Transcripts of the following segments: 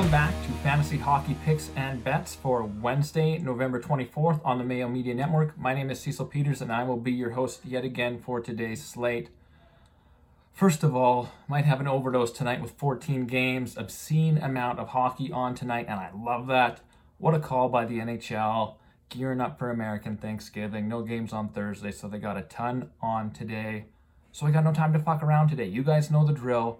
Welcome back to Fantasy Hockey Picks and Bets for Wednesday, November 24th on the Mayo Media Network. My name is Cecil Peters and I will be your host yet again for today's slate. First of all, might have an overdose tonight with 14 games, obscene amount of hockey on tonight, and I love that. What a call by the NHL, gearing up for American Thanksgiving. No games on Thursday, so they got a ton on today. So I got no time to fuck around today. You guys know the drill.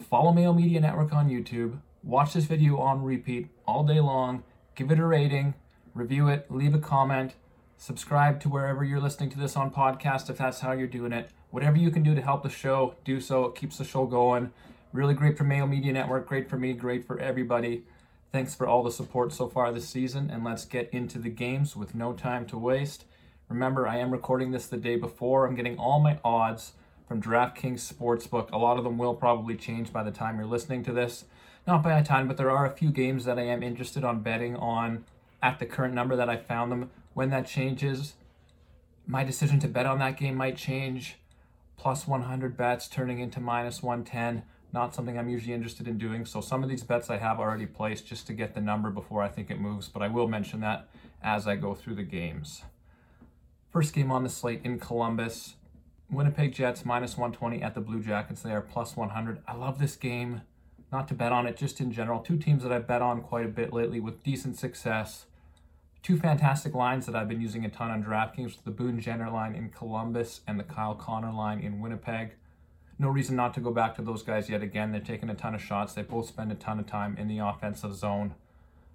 Follow Mayo Media Network on YouTube. Watch this video on repeat all day long. Give it a rating, review it, leave a comment, subscribe to wherever you're listening to this on podcast if that's how you're doing it. Whatever you can do to help the show, do so. It keeps the show going. Really great for Mayo Media Network, great for me, great for everybody. Thanks for all the support so far this season, and let's get into the games with no time to waste. Remember, I am recording this the day before. I'm getting all my odds from DraftKings Sportsbook. A lot of them will probably change by the time you're listening to this. Not by a ton, but there are a few games that I am interested on betting on at the current number that I found them. When that changes, my decision to bet on that game might change. Plus 100 bets turning into minus 110. Not something I'm usually interested in doing. So some of these bets I have already placed just to get the number before I think it moves. But I will mention that as I go through the games. First game on the slate in Columbus. Winnipeg Jets minus 120 at the Blue Jackets. They are plus 100. I love this game. Not to bet on it, just in general. Two teams that I've bet on quite a bit lately with decent success. Two fantastic lines that I've been using a ton on DraftKings. The Boone Jenner line in Columbus and the Kyle Connor line in Winnipeg. No reason not to go back to those guys yet again. They're taking a ton of shots. They both spend a ton of time in the offensive zone.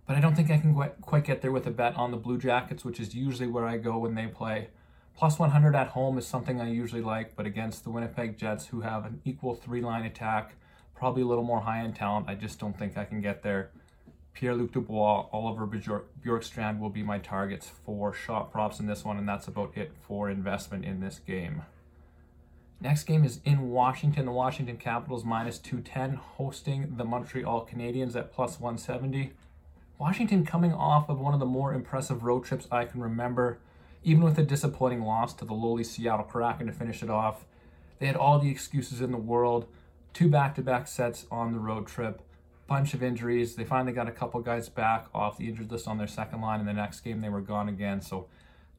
But I don't think I can quite get there with a bet on the Blue Jackets, which is usually where I go when they play. Plus 100 at home is something I usually like, but against the Winnipeg Jets, who have an equal three-line attack, probably a little more high-end talent, I just don't think I can get there. Pierre-Luc Dubois, Oliver Bjorkstrand will be my targets for shot props in this one, and that's about it for investment in this game. Next game is in Washington. The Washington Capitals minus 210, hosting the Montreal Canadiens at plus 170. Washington coming off of one of the more impressive road trips I can remember. Even with a disappointing loss to the lowly Seattle Kraken to finish it off, they had all the excuses in the world. Two back-to-back sets on the road trip, bunch of injuries. They finally got a couple guys back off the injured list on their second line. In the next game, they were gone again. So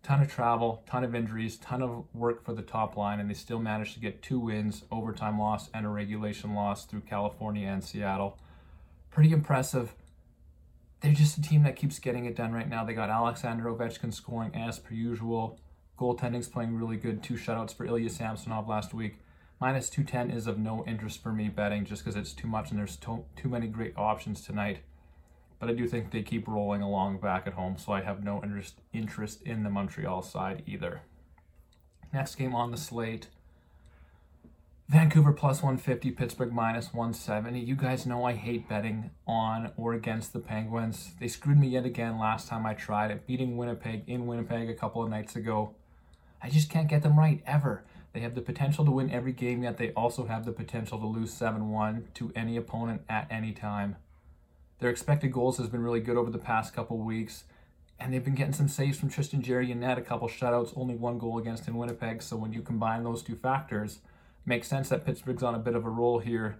ton of travel, ton of injuries, ton of work for the top line, and they still managed to get two wins, overtime loss, and a regulation loss through California and Seattle. Pretty impressive. They're just a team that keeps getting it done right now. They got Alexander Ovechkin scoring as per usual. Goaltending's playing really good. Two shutouts for Ilya Samsonov last week. Minus 210 is of no interest for me betting just because it's too much and there's too many great options tonight. But I do think they keep rolling along back at home, so I have no interest in the Montreal side either. Next game on the slate. Vancouver plus 150, Pittsburgh minus 170. You guys know I hate betting on or against the Penguins. They screwed me yet again last time I tried it, beating Winnipeg in Winnipeg a couple of nights ago. I just can't get them right, ever. They have the potential to win every game, yet they also have the potential to lose 7-1 to any opponent at any time. Their expected goals has been really good over the past couple weeks, and they've been getting some saves from Tristan Jarry and net, a couple shutouts, only one goal against in Winnipeg, so when you combine those two factors, makes sense that Pittsburgh's on a bit of a roll here.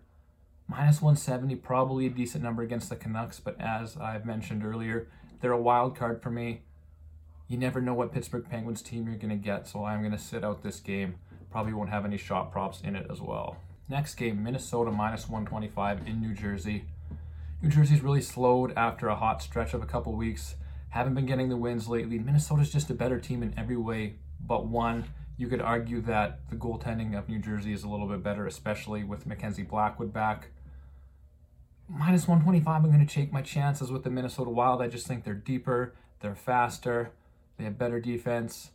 Minus 170, probably a decent number against the Canucks, but as I've mentioned earlier, they're a wild card for me. You never know what Pittsburgh Penguins team you're going to get, so I'm going to sit out this game. Probably won't have any shot props in it as well. Next game, Minnesota minus 125 in New Jersey. New Jersey's really slowed after a hot stretch of a couple weeks. Haven't been getting the wins lately. Minnesota's just a better team in every way but one. You could argue that the goaltending of New Jersey is a little bit better, especially with Mackenzie Blackwood back. Minus 125, I'm going to take my chances with the Minnesota Wild. I just think they're deeper, they're faster, they have better defense.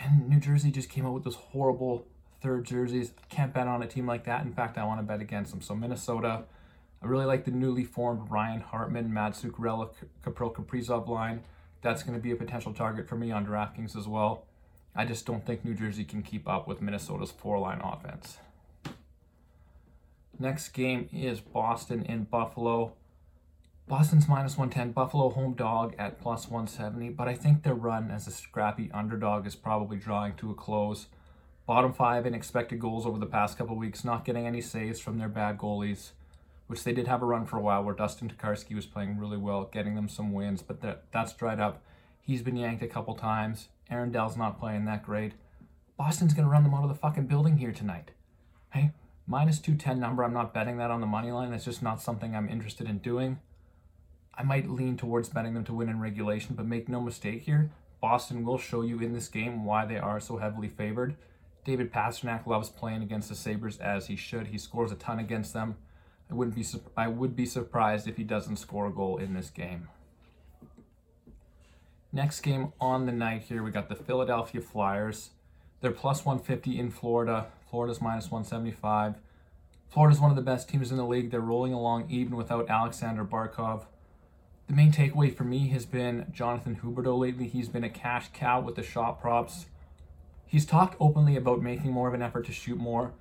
And New Jersey just came out with those horrible third jerseys. I can't bet on a team like that. In fact, I want to bet against them. So Minnesota, I really like the newly formed Ryan Hartman, Matsuk Relic, Kapril Kaprizov line. That's going to be a potential target for me on DraftKings as well. I just don't think New Jersey can keep up with Minnesota's four-line offense. Next game is Boston and Buffalo. Boston's minus 110, Buffalo home dog at plus 170, but I think their run as a scrappy underdog is probably drawing to a close. Bottom five in expected goals over the past couple weeks, not getting any saves from their bad goalies. which they did have a run for a while where Dustin Tokarski was playing really well, getting them some wins, but that's dried up. He's been yanked a couple times. Aaron Dell's not playing that great. Boston's going to run them out of the fucking building here tonight. Hey, minus 210 number, I'm not betting that on the money line. That's just not something I'm interested in doing. I might lean towards betting them to win in regulation, but make no mistake here, Boston will show you in this game why they are so heavily favored. David Pastrnak loves playing against the Sabres, as he should. He scores a ton against them. I would be surprised if he doesn't score a goal in this game. Next game on the night here, we got the Philadelphia Flyers. They're plus 150 in Florida. Florida's minus 175. Florida's one of the best teams in the league. They're rolling along even without Alexander Barkov. The main takeaway for me has been Jonathan Huberdeau lately. He's been a cash cow with the shot props. He's talked openly about making more of an effort to shoot more.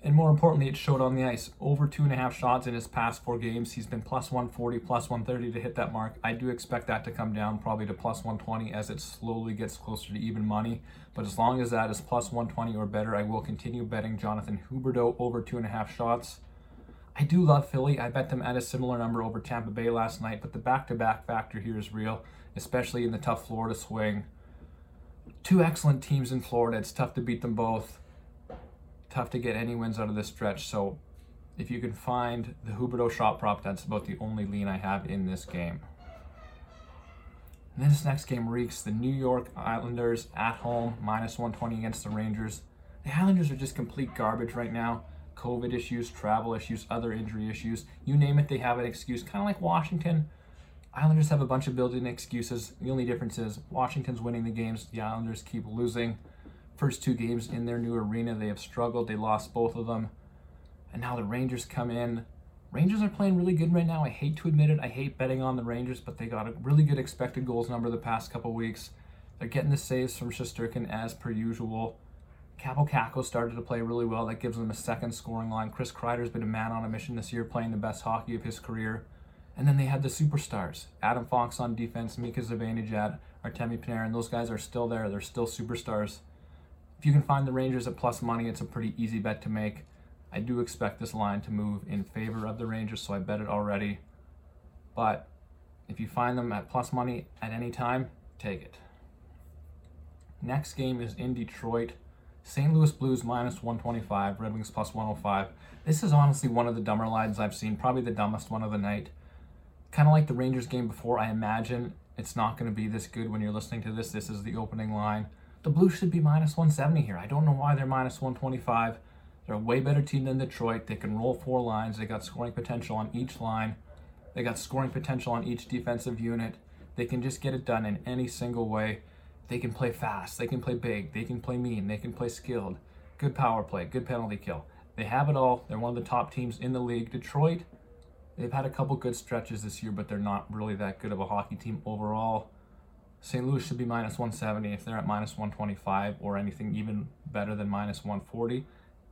And more importantly, it showed on the ice. Over 2.5 shots in his past 4 games. He's been plus 140, plus 130 to hit that mark. I do expect that to come down probably to plus 120 as it slowly gets closer to even money. But as long as that is plus 120 or better, I will continue betting Jonathan Huberdeau over 2.5 shots. I do love Philly. I bet them at a similar number over Tampa Bay last night, but the back-to-back factor here is real, especially in the tough Florida swing. Two excellent teams in Florida. It's tough to beat them both. Tough to get any wins out of this stretch, so if you can find the Huberdeau shot prop, that's about the only lean I have in this game. And then this next game reeks. The New York Islanders at home, minus 120 against the Rangers. The Islanders are just complete garbage right now. COVID issues, travel issues, other injury issues, you name it, they have an excuse. Kind of like Washington. Islanders have a bunch of built-in excuses. The only difference is Washington's winning the games, the Islanders keep losing. First 2 games in their new arena, they have struggled. They lost both of them. And now the Rangers come in. Rangers are playing really good right now. I hate to admit it. I hate betting on the Rangers, but they got a really good expected goals number the past couple weeks. They're getting the saves from Shesterkin as per usual. Kaapo Kakko started to play really well. That gives them a second scoring line. Chris Kreider's been a man on a mission this year, playing the best hockey of his career. And then they had the superstars. Adam Fox on defense, Mika Zibanejad, Artemi Panarin. Those guys are still there. They're still superstars. If you can find the Rangers at plus money, it's a pretty easy bet to make. I do expect this line to move in favor of the Rangers, so I bet it already. But if you find them at plus money at any time, take it. Next game is in Detroit. St. Louis Blues minus 125, Red Wings plus 105. This is honestly one of the dumber lines I've seen, probably the dumbest one of the night. Kind of like the Rangers game before, I imagine it's not going to be this good when you're listening to this. This is the opening line. The Blues should be minus 170 here. I don't know why they're minus 125. They're a way better team than Detroit. They can roll 4 lines. They got scoring potential on each line. They got scoring potential on each defensive unit. They can just get it done in any single way. They can play fast. They can play big. They can play mean. They can play skilled. Good power play. Good penalty kill. They have it all. They're one of the top teams in the league. Detroit, they've had a couple good stretches this year, but they're not really that good of a hockey team overall. St. Louis should be minus 170. If they're at minus 125 or anything even better than minus 140,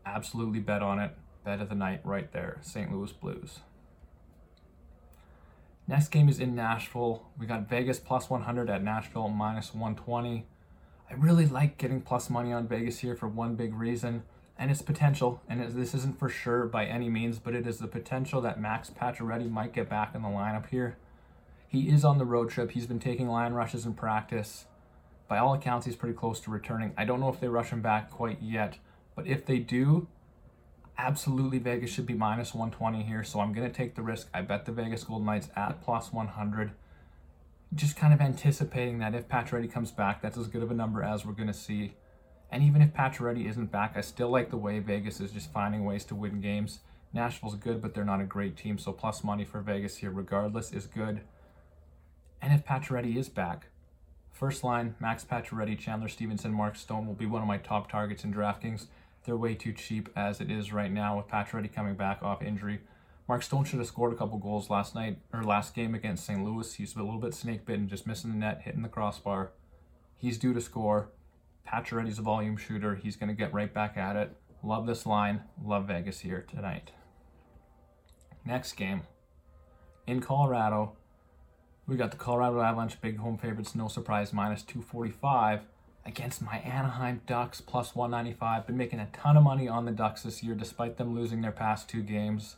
absolutely bet on it. Bet of the night right there, St. Louis Blues. Next game is in Nashville. We got Vegas plus 100 at Nashville minus 120. I really like getting plus money on Vegas here for one big reason, and its potential. And this isn't for sure by any means, but it is the potential that Max Pacioretty might get back in the lineup here. He is on the road trip. He's been taking line rushes in practice. By all accounts, he's pretty close to returning. I don't know if they rush him back quite yet, but if they do, absolutely Vegas should be minus 120 here, so I'm going to take the risk. I bet the Vegas Golden Knights at plus 100. Just kind of anticipating that if Pacioretty comes back, that's as good of a number as we're going to see. And even if Pacioretty isn't back, I still like the way Vegas is just finding ways to win games. Nashville's good, but they're not a great team, so plus money for Vegas here regardless is good. And if Pacioretty is back, first line, Max Pacioretty, Chandler Stephenson, Mark Stone will be one of my top targets in DraftKings. They're way too cheap as it is right now with Pacioretty coming back off injury. Mark Stone should have scored a couple goals last game against St. Louis. He's a little bit snake bitten, just missing the net, hitting the crossbar. He's due to score. Pacioretty's a volume shooter. He's going to get right back at it. Love this line. Love Vegas here tonight. Next game, in Colorado. We got the Colorado Avalanche, big home favorites, no surprise, minus 245 against my Anaheim Ducks, plus 195. Been making a ton of money on the Ducks this year, despite them losing their past 2 games.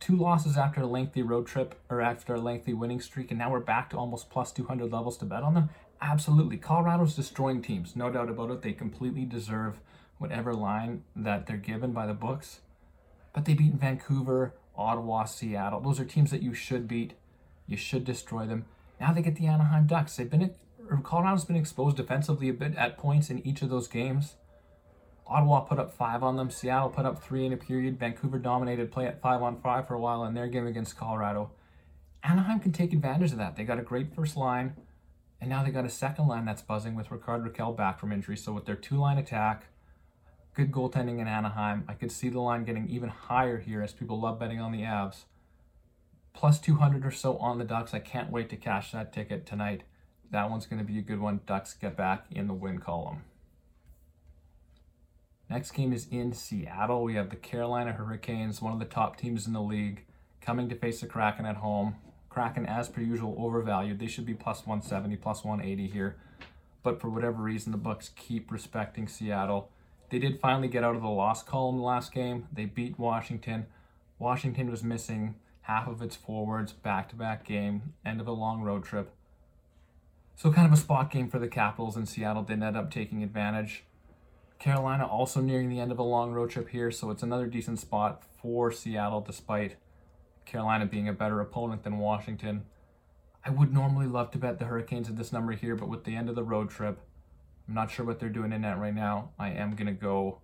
Two losses after a lengthy road trip or after a lengthy winning streak, and now we're back to almost plus 200 levels to bet on them? Absolutely. Colorado's destroying teams, no doubt about it. They completely deserve whatever line that they're given by the books. But they beat Vancouver, Ottawa, Seattle. Those are teams that you should beat. You should destroy them. Now they get the Anaheim Ducks. Colorado's been exposed defensively a bit at points in each of those games. Ottawa put up 5 on them. Seattle put up 3 in a period. Vancouver dominated play at 5-on-5 for a while in their game against Colorado. Anaheim can take advantage of that. They got a great first line, and now they got a second line that's buzzing with Ricardo Raquel back from injury. So with their two-line attack, good goaltending in Anaheim, I could see the line getting even higher here as people love betting on the Avs. Plus 200 or so on the Ducks. I can't wait to cash that ticket tonight. That one's going to be a good one. Ducks get back in the win column. Next game is in Seattle. We have the Carolina Hurricanes, one of the top teams in the league, coming to face the Kraken at home. Kraken, as per usual, overvalued. They should be plus 170, plus 180 here. But for whatever reason, the Bucks keep respecting Seattle. They did finally get out of the loss column last game. They beat Washington. Washington was missing half of its forwards, back-to-back game, end of a long road trip. So kind of a spot game for the Capitals, and Seattle didn't end up taking advantage. Carolina also nearing the end of a long road trip here, so it's another decent spot for Seattle despite Carolina being a better opponent than Washington. I would normally love to bet the Hurricanes at this number here, but with the end of the road trip, I'm not sure what they're doing in net right now. I am going to go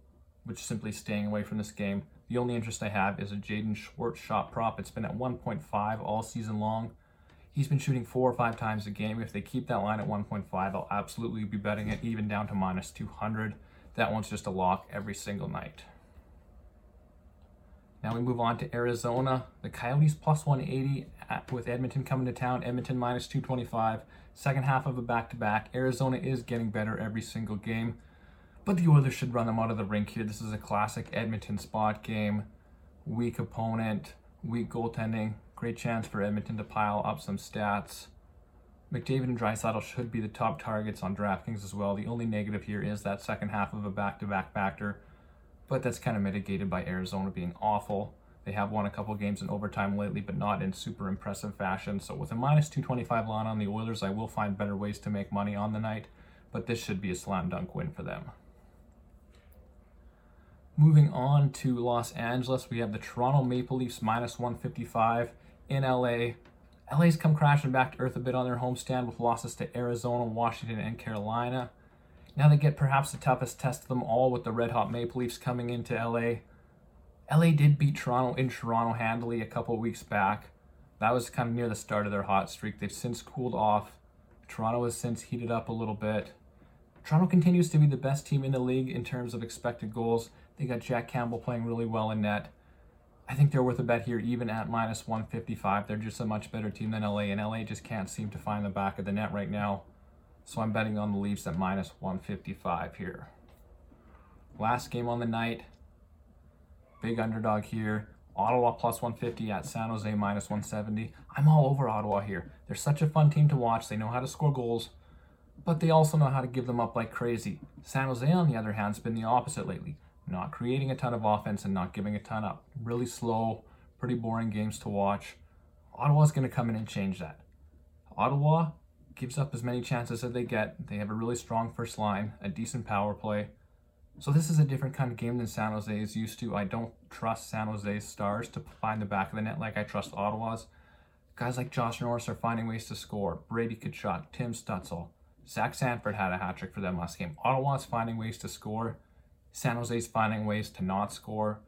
with simply staying away from this game. The only interest I have is a Jaden Schwartz shot prop. It's been at 1.5 all season long. He's been shooting 4 or 5 times a game. If they keep that line at 1.5, I'll absolutely be betting it, even down to minus 200. That one's just a lock every single night. Now we move on to Arizona. The Coyotes plus 180 with Edmonton coming to town. Edmonton minus 225. Second half of a back-to-back. Arizona is getting better every single game. But the Oilers should run them out of the rink here. This is a classic Edmonton spot game. Weak opponent, weak goaltending. Great chance for Edmonton to pile up some stats. McDavid and Drysdale should be the top targets on DraftKings as well. The only negative here is that second half of a back-to-back factor, but that's kind of mitigated by Arizona being awful. They have won a couple games in overtime lately, but not in super impressive fashion. So with a minus 225 line on the Oilers, I will find better ways to make money on the night, but this should be a slam dunk win for them. Moving on to Los Angeles, we have the Toronto Maple Leafs minus 155 in LA. LA's come crashing back to earth a bit on their homestand with losses to Arizona, Washington, and Carolina. Now they get perhaps the toughest test of them all with the red-hot Maple Leafs coming into LA. LA did beat Toronto in Toronto handily a couple weeks back. That was kind of near the start of their hot streak. They've since cooled off. Toronto has since heated up a little bit. Toronto continues to be the best team in the league in terms of expected goals. They got Jack Campbell playing really well in net. I think they're worth a bet here, even at minus 155. They're just a much better team than LA, and LA just can't seem to find the back of the net right now. So I'm betting on the Leafs at minus 155 here. Last game on the night. Big underdog here. Ottawa plus 150 at San Jose minus 170. I'm all over Ottawa here. They're such a fun team to watch. They know how to score goals, but they also know how to give them up like crazy. San Jose, on the other hand, has been the opposite lately. Not creating a ton of offense and not giving a ton up. Really slow, pretty boring games to watch. Ottawa's going to come in and change that. Ottawa gives up as many chances as they get. They have a really strong first line, a decent power play. So this is a different kind of game than San Jose is used to. I don't trust San Jose's stars to find the back of the net like I trust Ottawa's. Guys like Josh Norris are finding ways to score. Brady Tkachuk, Tim Stutzel, Zach Sanford had a hat-trick for them last game. Ottawa's finding ways to score. San Jose's finding ways to not score.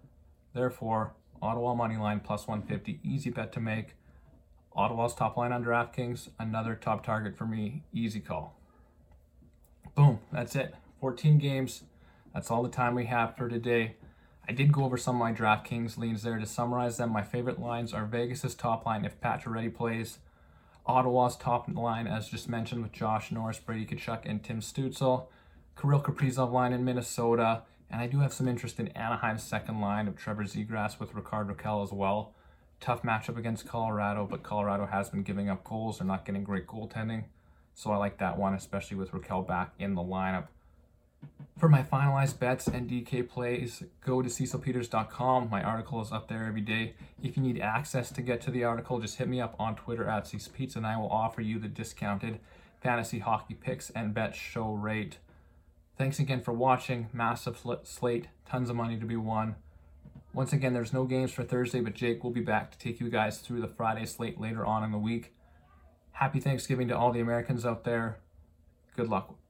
Therefore, Ottawa moneyline plus 150, easy bet to make. Ottawa's top line on DraftKings, another top target for me, easy call. Boom, that's it. 14 games, that's all the time we have for today. I did go over some of my DraftKings leans there. To summarize them, my favorite lines are Vegas's top line if Pacioretty plays, Ottawa's top line as just mentioned with Josh Norris, Brady Tkachuk, and Tim Stutzel, Kirill Kaprizov line in Minnesota, and I do have some interest in Anaheim's second line of Trevor Zegras with Ricardo Raquel as well. Tough matchup against Colorado, but Colorado has been giving up goals. They're not getting great goaltending, so I like that one, especially with Raquel back in the lineup. For my finalized bets and DK plays, go to cecilpeters.com. My article is up there every day. If you need access to get to the article, just hit me up on Twitter at @CecilPete's, and I will offer you the discounted fantasy hockey picks and bet show rate. Thanks again for watching. Massive slate, tons of money to be won. Once again, there's no games for Thursday, but Jake will be back to take you guys through the Friday slate later on in the week. Happy Thanksgiving to all the Americans out there. Good luck.